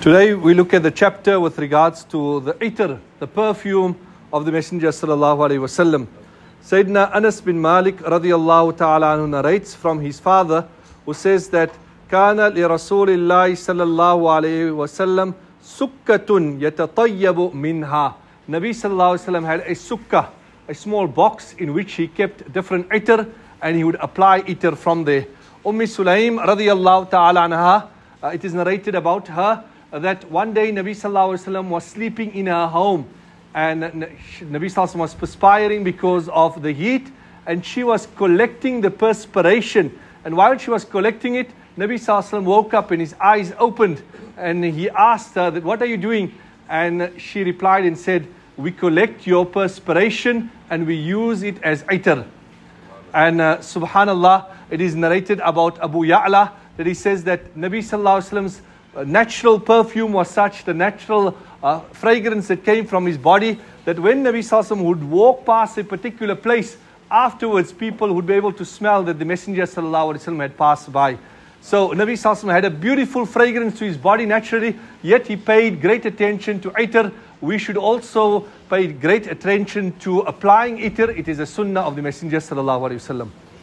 Today we look at the chapter with regards to the itar, the perfume of the Messenger Sallallahu Alaihi Wasallam. Sayyidina Anas bin Malik radiyallahu ta'ala anhu narrates from his father, who says that كَانَ لِرَسُولِ اللَّهِ صَلَى اللَّهُ عَلَيْهِ وَسَلَّمْ سُكَّةٌ يَتَطَيَّبُ مِنْهَا. Nabi Sallallahu Alaihi Wasallam had a sukkah, a small box in which he kept different itar, and he would apply itar from there. Sulaim radiyallahu ta'ala anha, it is narrated about her that one day Nabi Sallallahu Alaihi Wasallam was sleeping in her home, and Nabi Sallallahu Alaihi Wasallam was perspiring because of the heat, and she was collecting the perspiration. And while she was collecting it, Nabi Sallallahu Alaihi Wasallam woke up and his eyes opened, and he asked her, that, "What are you doing?" And she replied and said, "We collect your perspiration and we use it as itar." And subhanallah, it is narrated about Abu Ya'la that he says that Nabi Sallallahu Alaihi Wasallam's natural perfume was such, the natural fragrance that came from his body, that when Nabi Sallallahu Alaihi Wasallam would walk past a particular place, afterwards people would be able to smell that the Messenger Sallallahu Alaihi Wasallam had passed by. So Nabi Sallallahu Alaihi Wasallam had a beautiful fragrance to his body naturally, yet he paid great attention to itar. We should also pay great attention to applying itar. It is a sunnah of the Messenger Sallallahu Alaihi Wasallam.